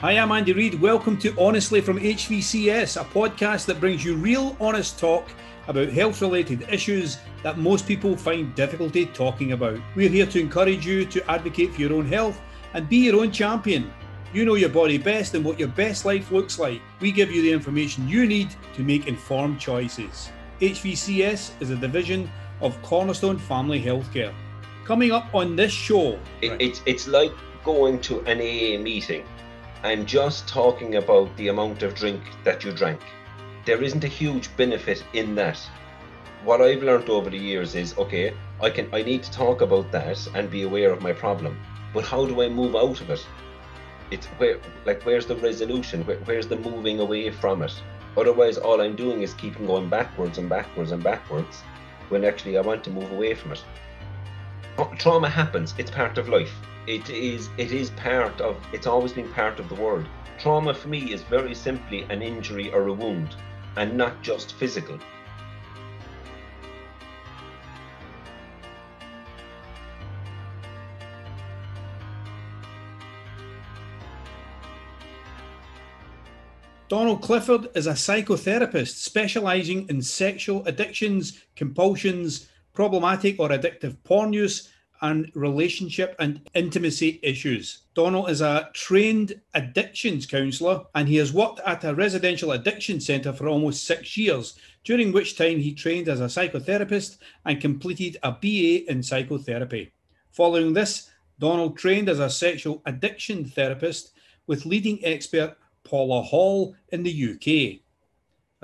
Hi, I'm Andy Reid. Welcome to Honestly from HVCS, a podcast that brings you real, honest talk about health-related issues that most people find difficulty talking about. We're here to encourage you to advocate for your own health and be your own champion. You know your body best and what your best life looks like. We give you the information you need to make informed choices. HVCS is a division of Cornerstone Family Healthcare. Coming up on this show... It's like going to an AA meeting and just talking about the amount of drink that you drank. There isn't a huge benefit in that. What I've learned over the years is, okay, I need to talk about that and be aware of my problem, but how do I move out of it? Where's the resolution? Where's the moving away from it? Otherwise, all I'm doing is keeping going backwards and backwards and backwards, when actually I want to move away from it. Trauma happens, it's part of life. It's always been part of the world. Trauma for me is very simply an injury or a wound, and not just physical. Donald Clifford is a psychotherapist specialising in sexual addictions, compulsions, problematic or addictive porn use, and relationship and intimacy issues. Donald is a trained addictions counsellor and he has worked at a residential addiction centre for almost 6 years, during which time he trained as a psychotherapist and completed a BA in psychotherapy. Following this, Donald trained as a sexual addiction therapist with leading expert Paula Hall in the UK.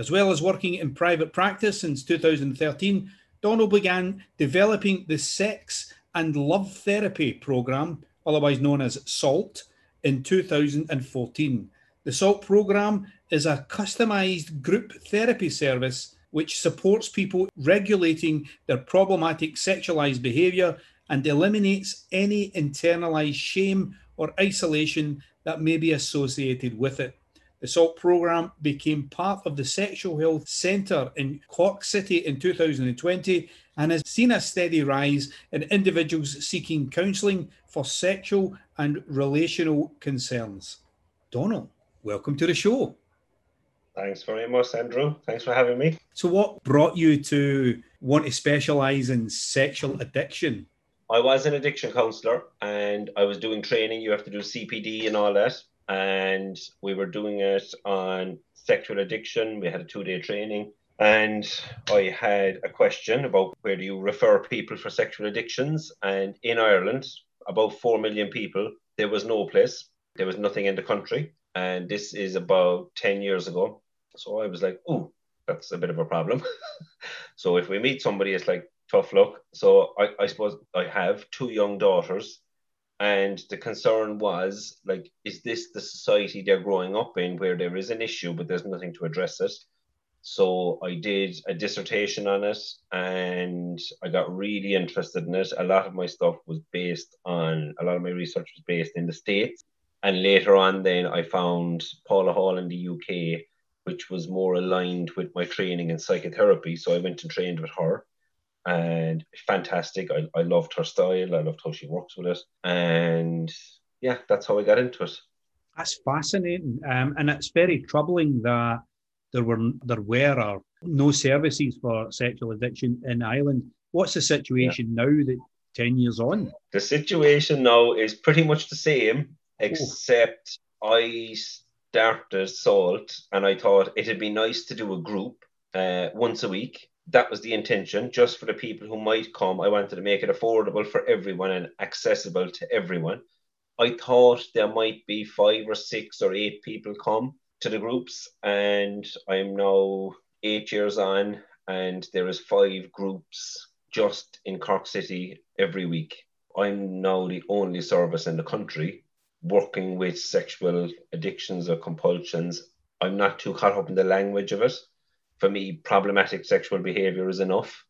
As well as working in private practice since 2013, Donald began developing the sex and love therapy program, otherwise known as SALT, in 2014. The SALT program is a customized group therapy service which supports people regulating their problematic sexualized behavior and eliminates any internalized shame or isolation that may be associated with it. The SALT program became part of the Sexual Health Centre in Cork City in 2020 and has seen a steady rise in individuals seeking counselling for sexual and relational concerns. Donald, welcome to the show. Thanks very much, Andrew. Thanks for having me. So what brought you to want to specialise in sexual addiction? I was an addiction counsellor and I was doing training. You have to do CPD and all that. And we were doing it on sexual addiction. We had a 2-day training and I had a question about where do you refer people for sexual addictions, and in Ireland, about 4 million people, there was no place, there was nothing in the country, and this is about 10 years ago. So I was like, oh, that's a bit of a problem. So if we meet somebody, it's like tough luck. So I suppose I have 2 young daughters. And the concern was, like, is this the society they're growing up in where there is an issue, but there's nothing to address it? So I did a dissertation on it and I got really interested in it. A lot of my research was based in the States. And later on, then I found Paula Hall in the UK, which was more aligned with my training in psychotherapy. So I went and trained with her. And fantastic. I loved her style. I loved how she works with it. And yeah, that's how I got into it. That's fascinating. And it's very troubling that there were no services for sexual addiction in Ireland. What's the situation now that 10 years on? The situation now is pretty much the same, except I started SALT and I thought it'd be nice to do a group once a week. That was the intention, just for the people who might come. I wanted to make it affordable for everyone and accessible to everyone. I thought there might be 5 or 6 or 8 people come to the groups, and I'm now 8 years on, and there is 5 groups just in Cork City every week. I'm now the only service in the country working with sexual addictions or compulsions. I'm not too caught up in the language of it. For me, problematic sexual behaviour is enough.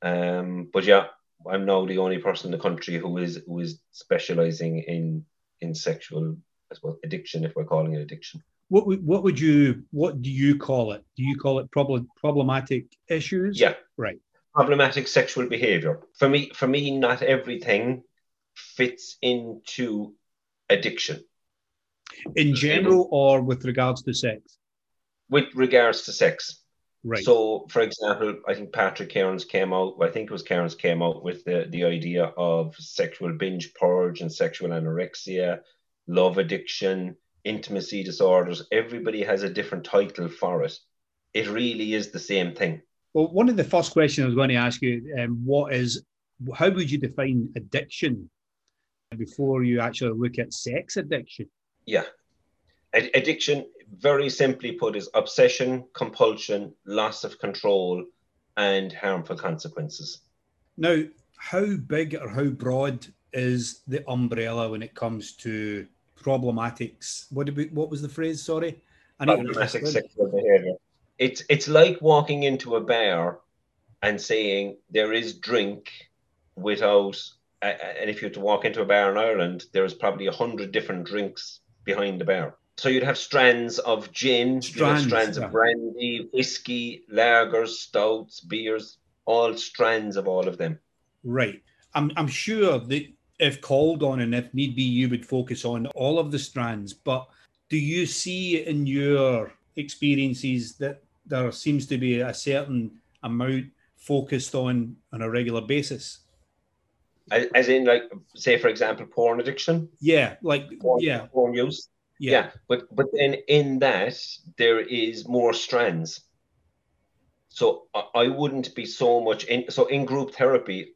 But yeah, I'm now the only person in the country who is specialising in sexual, I suppose, addiction, if we're calling it addiction. What do you call it? Do you call it problematic issues? Yeah, right. Problematic sexual behaviour. For me, not everything fits into addiction. In general or with regards to sex? With regards to sex. Right. So, for example, I think Patrick Cairns came out, with the idea of sexual binge purge and sexual anorexia, love addiction, intimacy disorders. Everybody has a different title for it. It really is the same thing. Well, one of the first questions I was going to ask you, how would you define addiction before you actually look at sex addiction? Yeah. Addiction, very simply put, is obsession, compulsion, loss of control, and harmful consequences. Now, how big or how broad is the umbrella when it comes to problematics? What was the phrase? Sorry, problematic sexual behaviour. It's like walking into a bar and saying there is drink without. And if you were to walk into a bar in Ireland, there is probably 100 different drinks behind the bar. So you'd have strands of gin, of brandy, whiskey, lagers, stouts, beers, all strands of all of them. Right. I'm sure that if called on and if need be, you would focus on all of the strands. But do you see in your experiences that there seems to be a certain amount focused on a regular basis? As in, like, say, for example, porn addiction? Yeah, like, porn use? Yeah, but then in that, there is more strands. So I wouldn't be so much in group therapy,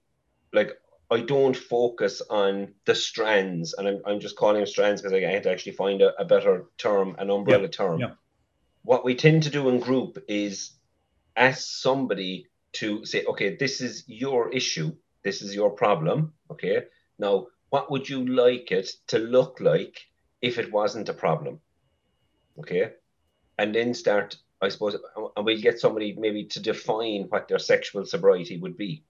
like, I don't focus on the strands, and I'm just calling them strands because I can't actually find a better term, an umbrella term. Yeah. What we tend to do in group is ask somebody to say, okay, this is your issue. This is your problem, okay? Now, what would you like it to look like if it wasn't a problem, okay? And then start, I suppose, and we'll get somebody maybe to define what their sexual sobriety would be,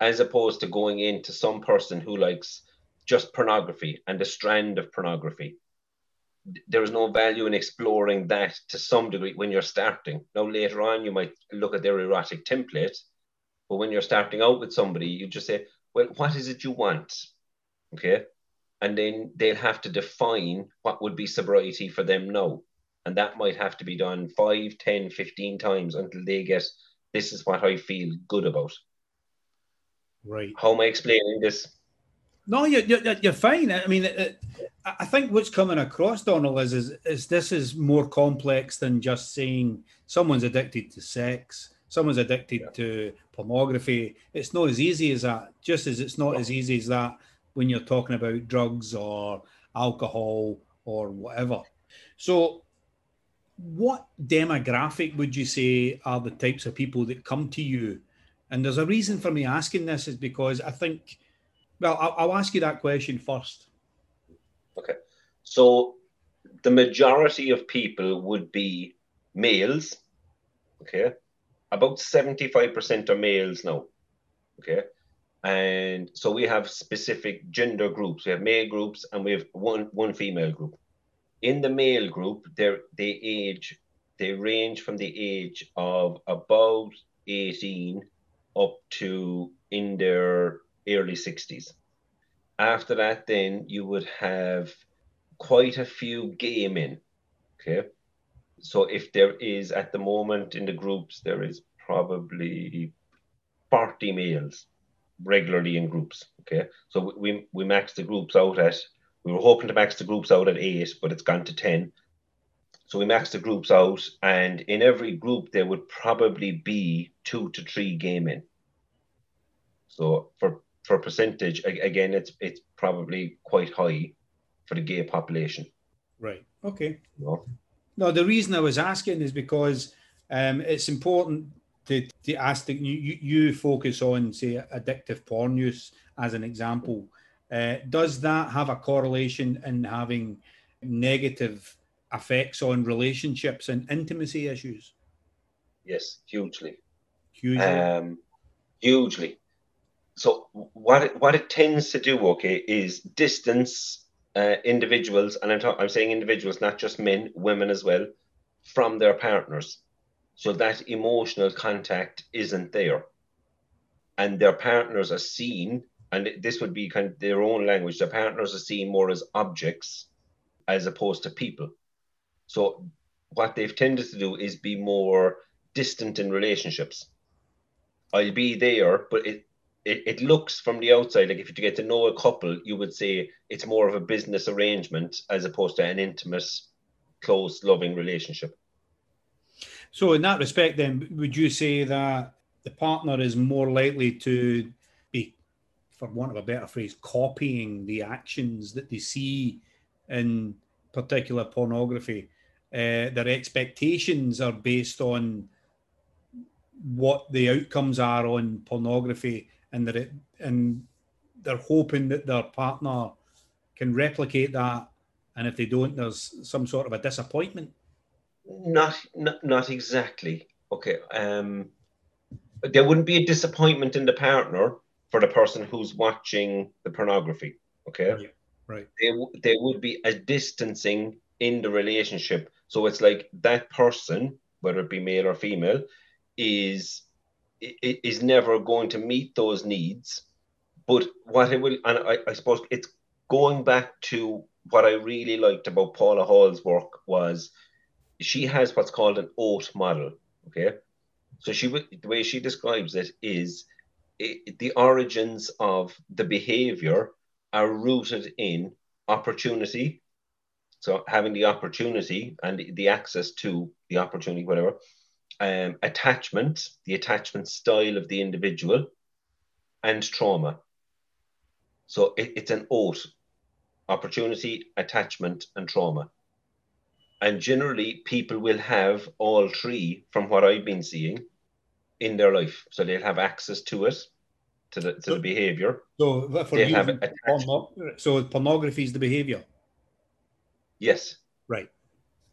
as opposed to going into some person who likes just pornography and a strand of pornography. There is no value in exploring that to some degree when you're starting. Now, later on, you might look at their erotic template. But when you're starting out with somebody, you just say, well, what is it you want? Okay. And then they'll have to define what would be sobriety for them now. And that might have to be done 5, 10, 15 times until they get, this is what I feel good about. Right. How am I explaining this? No, you're fine. I mean, I think what's coming across, Donald, is this is more complex than just saying someone's addicted to sex. Someone's addicted to pornography. It's not as easy as that, just as it's not as easy as that when you're talking about drugs or alcohol or whatever. So what demographic would you say are the types of people that come to you? And there's a reason for me asking this is because I think, well, I'll ask you that question first. Okay. So the majority of people would be males, okay? About 75% are males now, okay? And so we have specific gender groups. We have male groups and we have one female group. In the male group, they range from the age of about 18 up to in their early 60s. After that, then you would have quite a few gay men, okay? So if there is, at the moment in the groups, there is probably 40 males regularly in groups, okay? So we maxed the groups out at, we were hoping to max the groups out at 8, but it's gone to 10. So we maxed the groups out, and in every group, there would probably be 2 to 3 gay men. So for percentage, again, it's probably quite high for the gay population. Right, okay. You know? No, the reason I was asking is because it's important to ask that you focus on, say, addictive porn use as an example. Does that have a correlation in having negative effects on relationships and intimacy issues? Yes, hugely. Hugely? Hugely. So what it tends to do, okay, is distance individuals, and I'm saying individuals, not just men, women as well, from their partners. So that emotional contact isn't there. And their partners are seen, and this would be kind of their own language, their partners are seen more as objects as opposed to people. So what they've tended to do is be more distant in relationships. I'll be there, but it looks from the outside, like if you get to know a couple, you would say it's more of a business arrangement as opposed to an intimate, close, loving relationship. So in that respect, then, would you say that the partner is more likely to be, for want of a better phrase, copying the actions that they see in particular pornography? Their expectations are based on what the outcomes are on pornography, and they're hoping that their partner can replicate that, and if they don't, there's some sort of a disappointment. Not exactly. Okay. There wouldn't be a disappointment in the partner for the person who's watching the pornography. Okay. Yeah, right. There would be a distancing in the relationship. So it's like that person, whether it be male or female, is never going to meet those needs. But what it will, and I suppose it's going back to what I really liked about Paula Hall's work was she has what's called an OAT model. Okay. So the way she describes it is the origins of the behavior are rooted in opportunity. So having the opportunity and the access to the opportunity, whatever, attachment, the attachment style of the individual, and trauma. So it's an OAT: opportunity, attachment, and trauma. And generally, people will have all three, from what I've been seeing, in their life. So they'll have access to it, to the behaviour. So for me, so pornography is the behaviour. Yes. Right.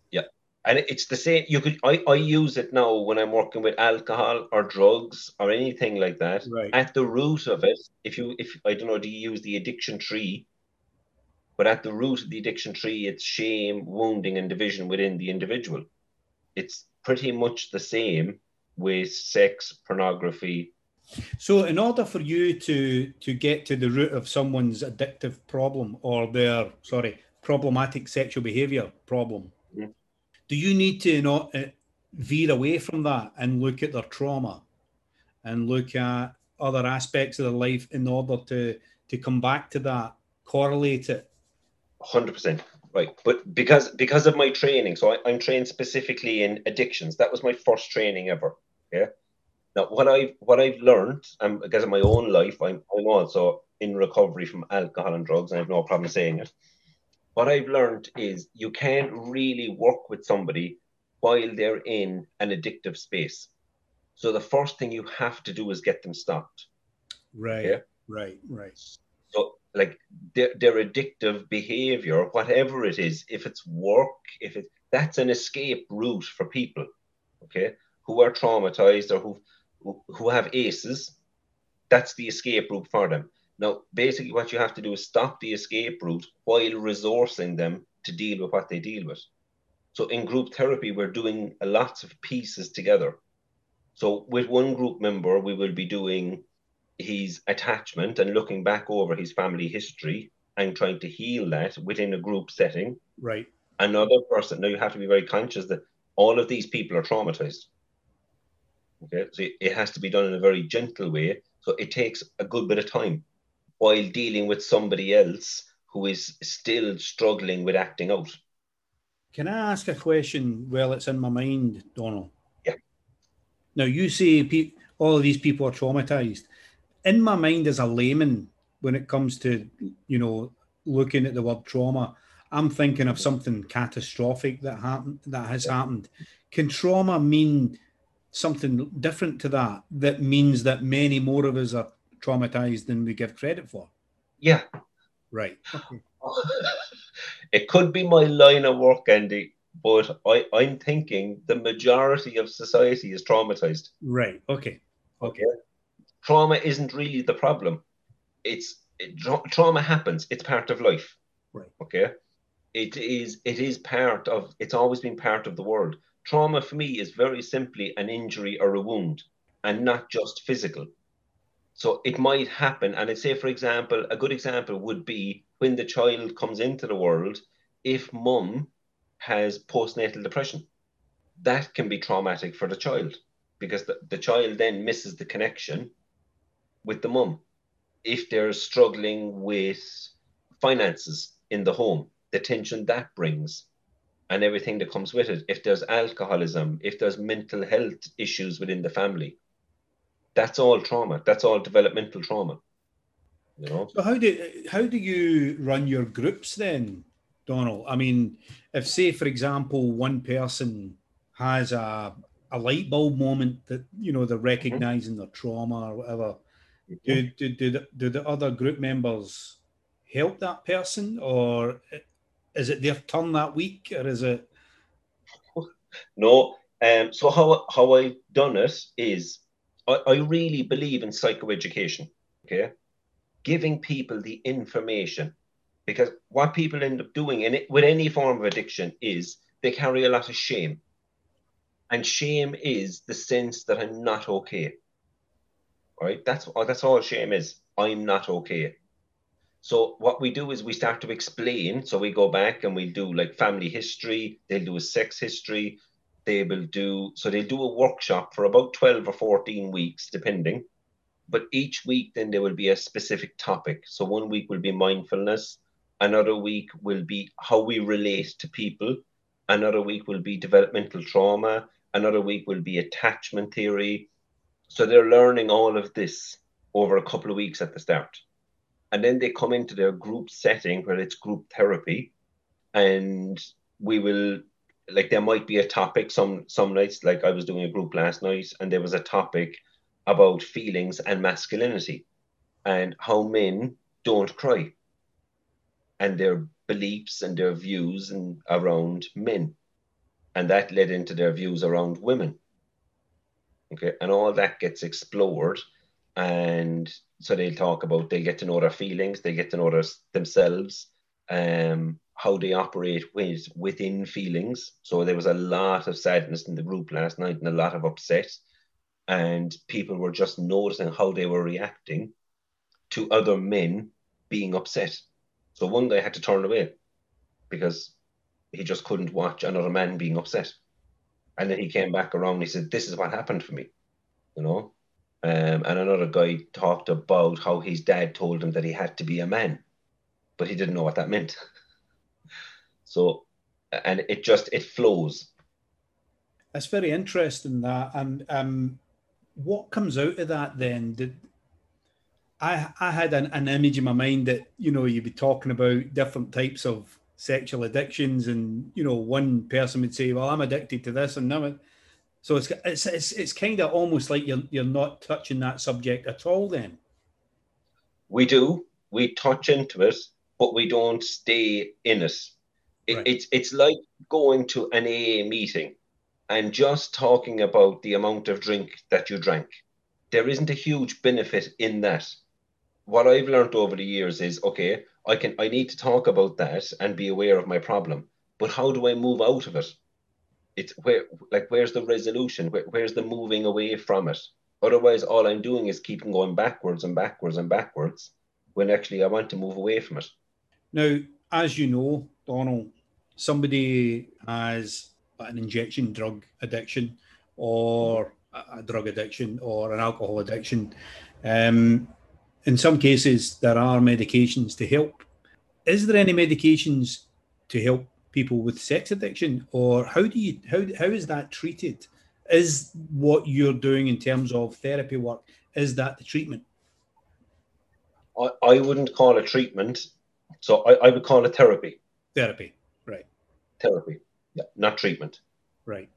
Yeah, and it's the same. You could I use it now when I'm working with alcohol or drugs or anything like that. Right. At the root of it, if I don't know, do you use the addiction tree? But at the root of the addiction tree, it's shame, wounding, and division within the individual. It's pretty much the same with sex, pornography. So in order for you to get to the root of someone's addictive problem or their, problematic sexual behaviour problem, mm-hmm. do you need to not veer away from that and look at their trauma and look at other aspects of their life in order to come back to that, correlate it? 100%, right. But because of my training, so I'm trained specifically in addictions. That was my first training ever. Yeah. Now what I've learned, because of my own life, I'm also in recovery from alcohol and drugs, and I have no problem saying it. What I've learned is you can't really work with somebody while they're in an addictive space. So the first thing you have to do is get them stopped. Right. Yeah? Right. So like their addictive behavior, whatever it is, if it's work, that's an escape route for people, okay, who are traumatized or who have ACEs. That's the escape route for them. Now, basically, what you have to do is stop the escape route while resourcing them to deal with what they deal with. So in group therapy, we're doing lots of pieces together. So with one group member, we will be doing his attachment and looking back over his family history and trying to heal that within a group setting. Right. Another person, now you have to be very conscious that all of these people are traumatized. Okay. So it has to be done in a very gentle way. So it takes a good bit of time while dealing with somebody else who is still struggling with acting out. Can I ask a question? Well, it's in my mind, Donald. Yeah. Now you say all of these people are traumatized. In my mind, as a layman, when it comes to, looking at the word trauma, I'm thinking of something catastrophic that has happened. Can trauma mean something different to that? That means that many more of us are traumatized than we give credit for. Yeah. Right. Okay. It could be my line of work, Andy, but I'm thinking the majority of society is traumatized. Right. Okay. Trauma isn't really the problem. Trauma happens. It's part of life. Right. Okay. It is part of, it's always been part of the world. Trauma for me is very simply an injury or a wound, and not just physical. So it might happen. And I'd say, for example, a good example would be when the child comes into the world, if mum has postnatal depression, that can be traumatic for the child, because the child then misses the connection with the mum. If they're struggling with finances in the home, the tension that brings and everything that comes with it, if there's alcoholism, if there's mental health issues within the family, that's all trauma. That's all developmental trauma. You know? So how do you run your groups then, Donald? I mean, if, say, for example, one person has a light bulb moment that, you know, they're recognizing their trauma or whatever, do the other group members help that person, or is it their turn that week, or is it? No. So how I've done it is I really believe in psychoeducation, okay? Giving people the information, because what people end up doing with any form of addiction is they carry a lot of shame. And shame is the sense that I'm not okay, right? That's all shame is. I'm not okay. So what we do is we start to explain. So we go back and we do like family history. They'll do a sex history. They'll do a workshop for about 12 or 14 weeks, depending. But each week then there will be a specific topic. So one week will be mindfulness. Another week will be how we relate to people. Another week will be developmental trauma. Another week will be attachment theory. So they're learning all of this over a couple of weeks at the start. And then they come into their group setting where it's group therapy. And we will, like, there might be a topic some nights, like I was doing a group last night and there was a topic about feelings and masculinity and how men don't cry and their beliefs and their views and around men. And that led into their views around women. Okay, and all that gets explored. And so they'll get to know their feelings, they get to know themselves, how they operate within feelings. So there was a lot of sadness in the group last night and a lot of upset. And people were just noticing how they were reacting to other men being upset. So one guy had to turn away because he just couldn't watch another man being upset. And then he came back around and he said, this is what happened for me, you know. And another guy talked about how his dad told him that he had to be a man, but he didn't know what that meant. So, and it flows. That's very interesting, that. And what comes out of that then? I had an image in my mind that, you know, you'd be talking about different types of sexual addictions, and, you know, one person would say, well, I'm addicted to this, and that. So it's kind of almost like you're not touching that subject at all then. We do. We touch into it, but we don't stay in it. Right. It's like going to an AA meeting and just talking about the amount of drink that you drank. There isn't a huge benefit in that. What I've learned over the years is, okay, I need to talk about that and be aware of my problem, but how do I move out of it? It's where's the resolution? Where's the moving away from it? Otherwise, all I'm doing is keeping going backwards and backwards and backwards, when actually I want to move away from it. Now, as you know, Donald, somebody has an injection drug addiction, or a drug addiction, or an alcohol addiction. In some cases, there are medications to help. Is there any medications to help people with sex addiction, or how is that treated? Is what you're doing in terms of therapy work, is that the treatment? I wouldn't call it treatment, so I would call it therapy. Therapy, right? Therapy, yeah, not treatment, right?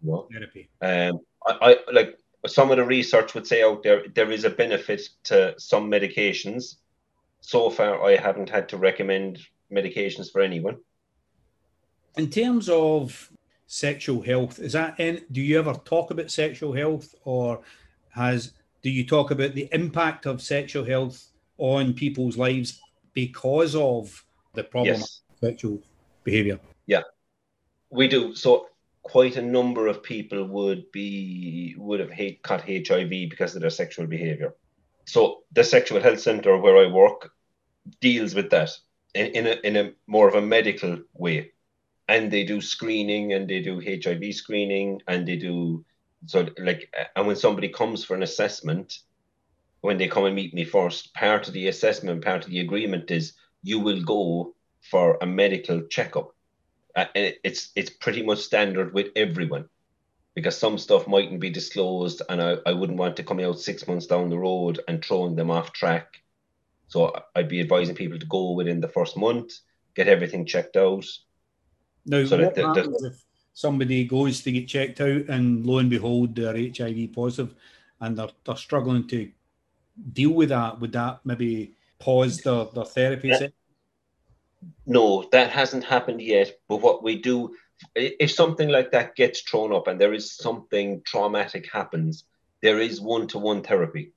No. Therapy. I like some of the research would say out there, there is a benefit to some medications. So far, I haven't had to recommend medications for anyone. In terms of sexual health, do you ever talk about sexual health, or do you talk about the impact of sexual health on people's lives because of the problem of sexual behaviour? Yeah, we do. So quite a number of people would have caught HIV because of their sexual behaviour. So the Sexual Health Centre where I work deals with that. in a more of a medical way. And they do screening, and they do HIV screening, and they do and when somebody comes for an assessment, when they come and meet me first, part of the assessment, part of the agreement is you will go for a medical checkup. And it's pretty much standard with everyone, because some stuff mightn't be disclosed, and I wouldn't want to come out 6 months down the road and throwing them off track. So I'd be advising people to go within the first month, get everything checked out. Now, so what happens if somebody goes to get checked out and lo and behold, they're HIV positive and they're struggling to deal with that? Would that maybe pause their therapy? No, that hasn't happened yet. But what we do, if something like that gets thrown up and there is something traumatic happens, there is one-to-one therapy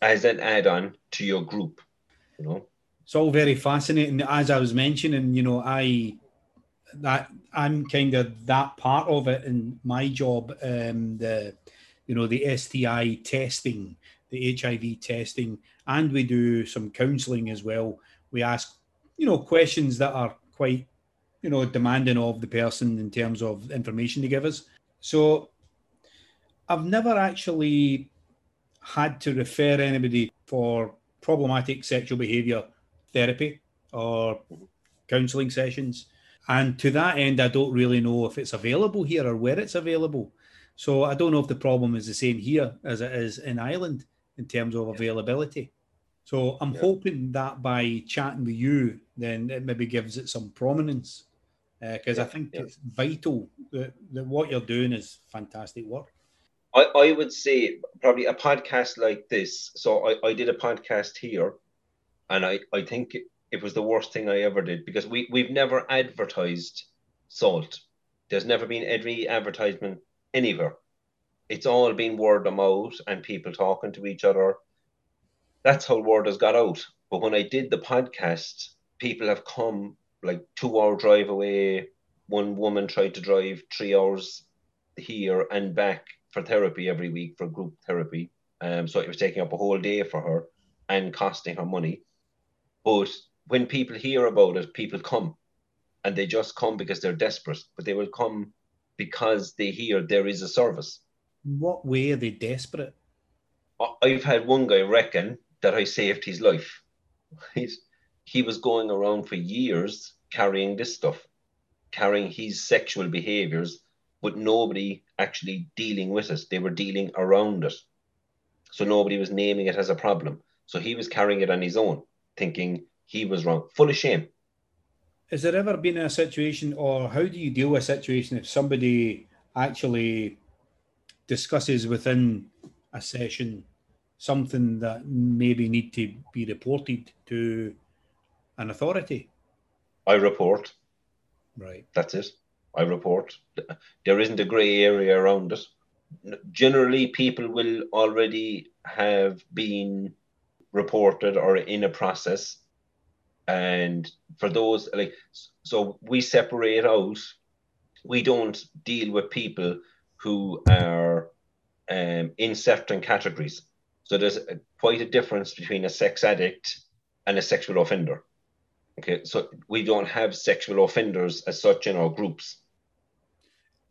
as an add-on to your group, you know. It's all very fascinating. As I was mentioning, you know, I'm kind of that part of it in my job, the STI testing, the HIV testing, and we do some counselling as well. We ask, you know, questions that are quite, you know, demanding of the person in terms of information to give us. So I've never actually had to refer anybody for problematic sexual behaviour therapy or counselling sessions. And to that end, I don't really know if it's available here or where it's available. So I don't know if the problem is the same here as it is in Ireland in terms of availability. So I'm hoping that by chatting with you, then it maybe gives it some prominence, because I think it's vital that what you're doing is fantastic work. I would say probably a podcast like this. So I did a podcast here, and I think it was the worst thing I ever did, because we've never advertised SALT. There's never been any advertisement anywhere. It's all been word of mouth and people talking to each other. That's how word has got out. But when I did the podcast, people have come like 2 hour drive away. One woman tried to drive 3 hours here and back for therapy every week, for group therapy. So it was taking up a whole day for her and costing her money. But when people hear about it, people come, and they just come because they're desperate, but they will come because they hear there is a service. In what way are they desperate? I've had one guy reckon that I saved his life. He was going around for years carrying this stuff, carrying his sexual behaviours, but nobody actually dealing with it. They were dealing around it. So nobody was naming it as a problem. So he was carrying it on his own, thinking he was wrong, full of shame. Has there ever been a situation, or how do you deal with a situation if somebody actually discusses within a session something that maybe need to be reported to an authority? I report. Right. That's it. I report. There isn't a grey area around it. Generally, people will already have been reported or in a process. And for those, so we separate out. We don't deal with people who are in certain categories. So there's quite a difference between a sex addict and a sexual offender. Okay, so we don't have sexual offenders as such in our groups.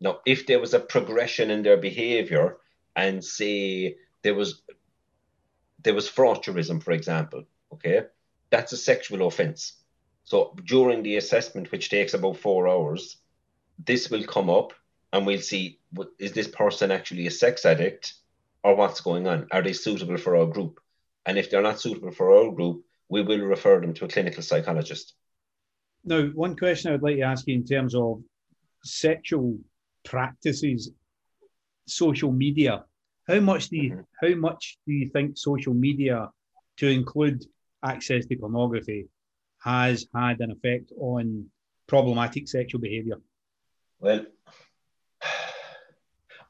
Now, if there was a progression in their behavior, and say there was fraudurism, for example, okay, that's a sexual offense. So during the assessment, which takes about 4 hours, this will come up, and we'll see, is this person actually a sex addict, or what's going on? Are they suitable for our group? And if they're not suitable for our group, we will refer them to a clinical psychologist. Now, one question I would like to ask you in terms of sexual practices, social media. How much do you think social media, to include access to pornography, has had an effect on problematic sexual behaviour? Well,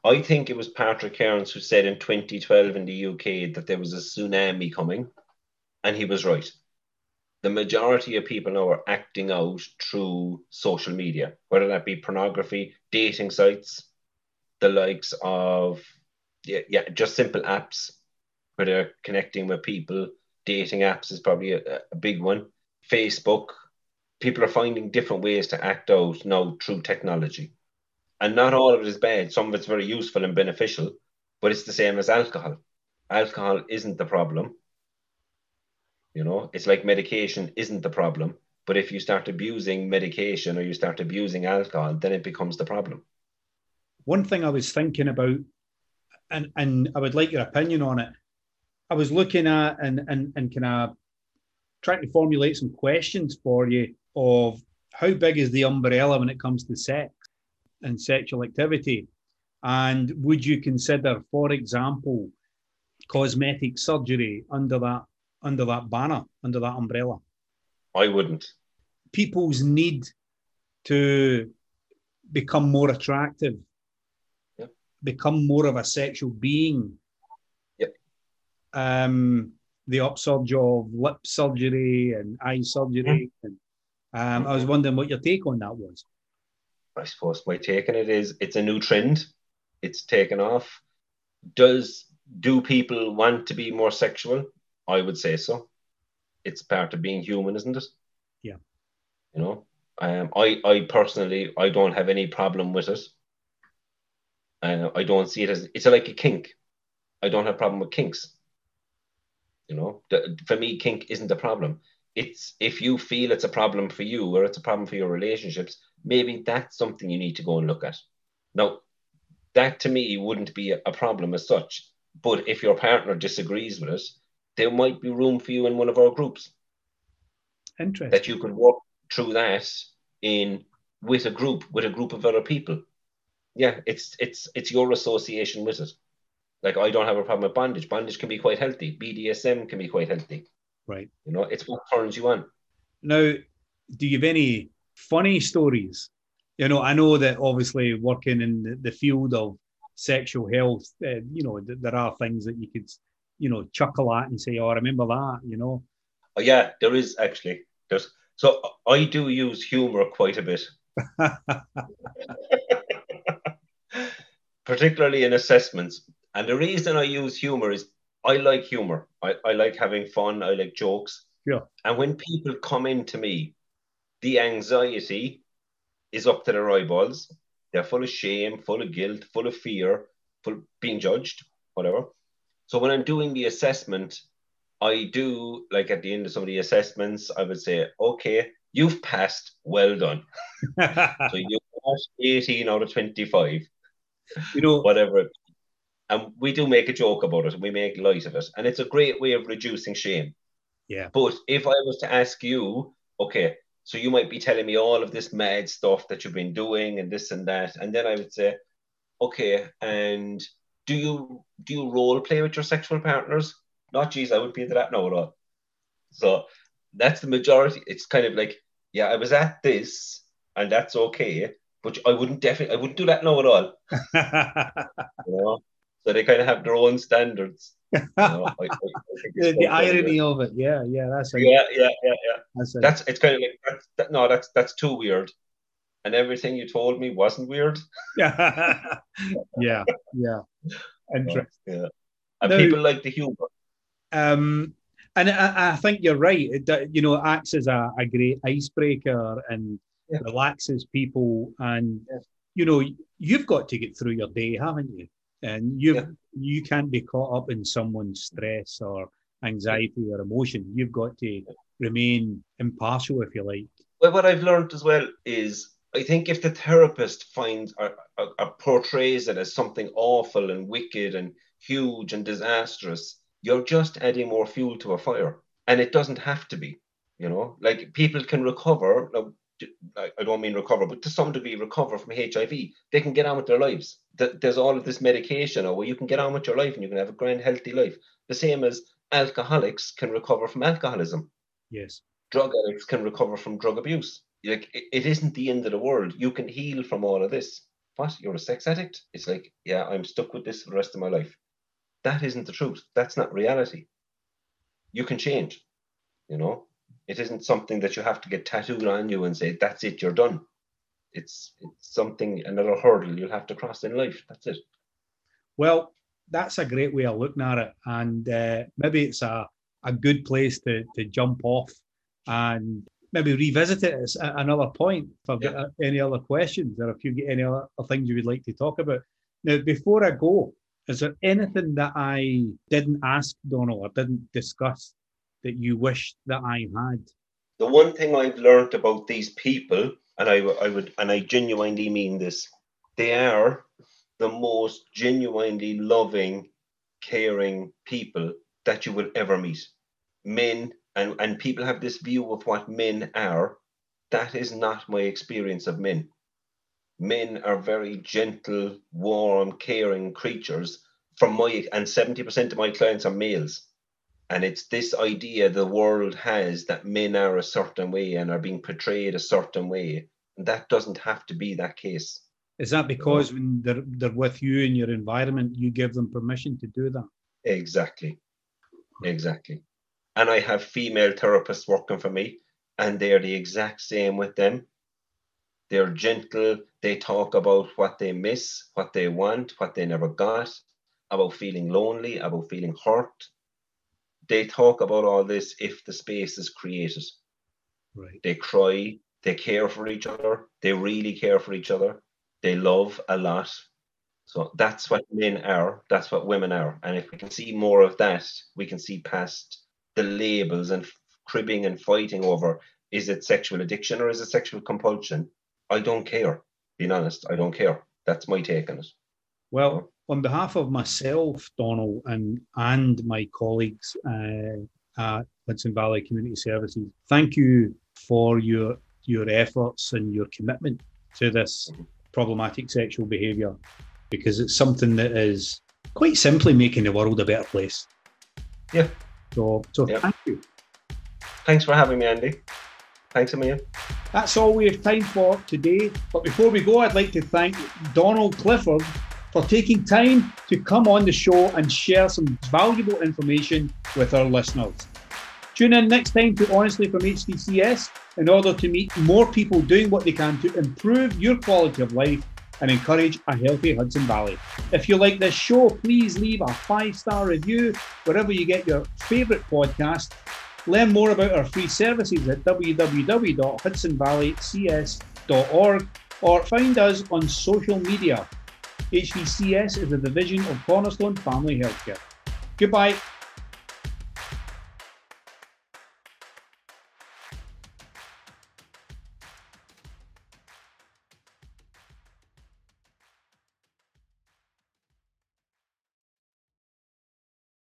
I think it was Patrick Cairns who said in 2012 in the UK that there was a tsunami coming. And he was right. The majority of people now are acting out through social media, whether that be pornography, dating sites, the likes of, just simple apps where they're connecting with people. Dating apps is probably a big one. Facebook, people are finding different ways to act out now through technology. And not all of it is bad. Some of it's very useful and beneficial, but it's the same as alcohol. Alcohol isn't the problem. You know, it's like medication isn't the problem. But if you start abusing medication or you start abusing alcohol, then it becomes the problem. One thing I was thinking about, and I would like your opinion on it, I was looking at and kind of trying to formulate some questions for you of how big is the umbrella when it comes to sex and sexual activity? And would you consider, for example, cosmetic surgery under that banner, under that umbrella? I wouldn't. People's need to become more attractive, yep, become more of a sexual being. Yep. The upsurge of lip surgery and eye surgery. Mm-hmm. And I was wondering what your take on that was. I suppose my take on it is it's a new trend. It's taken off. Do people want to be more sexual? I would say so. It's part of being human, isn't it? Yeah. You know, I personally, I don't have any problem with it. I don't see it as, it's like a kink. I don't have a problem with kinks. You know, for me, kink isn't a problem. It's if you feel it's a problem for you or it's a problem for your relationships, maybe that's something you need to go and look at. Now, that to me wouldn't be a problem as such. But if your partner disagrees with it, there might be room for you in one of our groups. Interesting. That you could work through that in with a group of other people. Yeah, it's your association with it. Like, I don't have a problem with bondage. Bondage can be quite healthy. BDSM can be quite healthy. Right. You know, it's what turns you on. Now, do you have any funny stories? You know, I know that obviously working in the field of sexual health, you know, there are things that you could, you know, chuckle at and say, oh, I remember that, you know. Oh, yeah, there is actually. So I do use humour quite a bit. Particularly in assessments. And the reason I use humour is I like humour. I like having fun. I like jokes. Yeah. And when people come in to me, the anxiety is up to their eyeballs. They're full of shame, full of guilt, full of fear, full of being judged, whatever. So when I'm doing the assessment, I do, like at the end of some of the assessments, I would say, okay, you've passed, well done. So you passed 18 out of 25, you know, whatever. And we do make a joke about it and we make light of it. And it's a great way of reducing shame. Yeah. But if I was to ask you, okay, so you might be telling me all of this mad stuff that you've been doing and this and that. And then I would say, okay, and do you role play with your sexual partners? Not, geez, I wouldn't be into that now at all. So that's the majority. It's kind of like, yeah, I was at this and that's okay, but I wouldn't do that now at all. You know? So they kind of have their own standards. You know? The irony of it. Yeah, yeah, that's right. Yeah. That's it's kind of like, that's too weird. And everything you told me wasn't weird. yeah. Interesting. Yeah. And now, people like the humor. And I think you're right. It, you know, acts as a great icebreaker and relaxes people. And, you know, you've got to get through your day, haven't you? And you can't be caught up in someone's stress or anxiety or emotion. You've got to remain impartial, if you like. Well, what I've learned as well is, I think if the therapist finds or portrays it as something awful and wicked and huge and disastrous, you're just adding more fuel to a fire. And it doesn't have to be, you know, like people can recover. I don't mean recover, but to some degree recover from HIV. They can get on with their lives. There's all of this medication where you can get on with your life and you can have a grand, healthy life. The same as alcoholics can recover from alcoholism. Yes. Drug addicts can recover from drug abuse. Like, it isn't the end of the world. You can heal from all of this. What? You're a sex addict? It's like, yeah, I'm stuck with this for the rest of my life. That isn't the truth. That's not reality. You can change, you know. It isn't something that you have to get tattooed on you and say, that's it, you're done. It's something, another hurdle you'll have to cross in life. That's it. Well, that's a great way of looking at it. And maybe it's a good place to jump off and maybe revisit it at another point. If I've got any other questions, or if you get any other things you would like to talk about. Now, before I go, is there anything that I didn't ask Donald or didn't discuss that you wish that I had? The one thing I've learned about these people, and I genuinely mean this, they are the most genuinely loving, caring people that you will ever meet. Men, and people have this view of what men are. That is not my experience of men. Men are very gentle, warm, caring creatures. And 70% of my clients are males. And it's this idea the world has that men are a certain way and are being portrayed a certain way. And that doesn't have to be that case. Is that because when they're with you in your environment, you give them permission to do that? Exactly. Exactly. And I have female therapists working for me, and they're the exact same with them. They're gentle. They talk about what they miss, what they want, what they never got, about feeling lonely, about feeling hurt. They talk about all this if the space is created. Right. They cry, they care for each other, they really care for each other, they love a lot. So that's what men are, that's what women are. And if we can see more of that, we can see past the labels and cribbing and fighting over, is it sexual addiction or is it sexual compulsion? I don't care, being honest, I don't care. That's my take on it. Well, on behalf of myself, Donald, and my colleagues at Lidson Valley Community Services, thank you for your efforts and your commitment to this problematic sexual behaviour, because it's something that is quite simply making the world a better place. Yeah. So thank you. Thanks for having me, Andy. Thanks, Amelia. That's all we have time for today. But before we go, I'd like to thank Donald Clifford for taking time to come on the show and share some valuable information with our listeners. Tune in next time to Honestly from HVCS in order to meet more people doing what they can to improve your quality of life and encourage a healthy Hudson Valley. If you like this show, please leave a 5-star review wherever you get your favourite podcast. Learn more about our free services at www.hudsonvalleycs.org or find us on social media. HVCS is a division of Cornerstone Family Healthcare. Goodbye.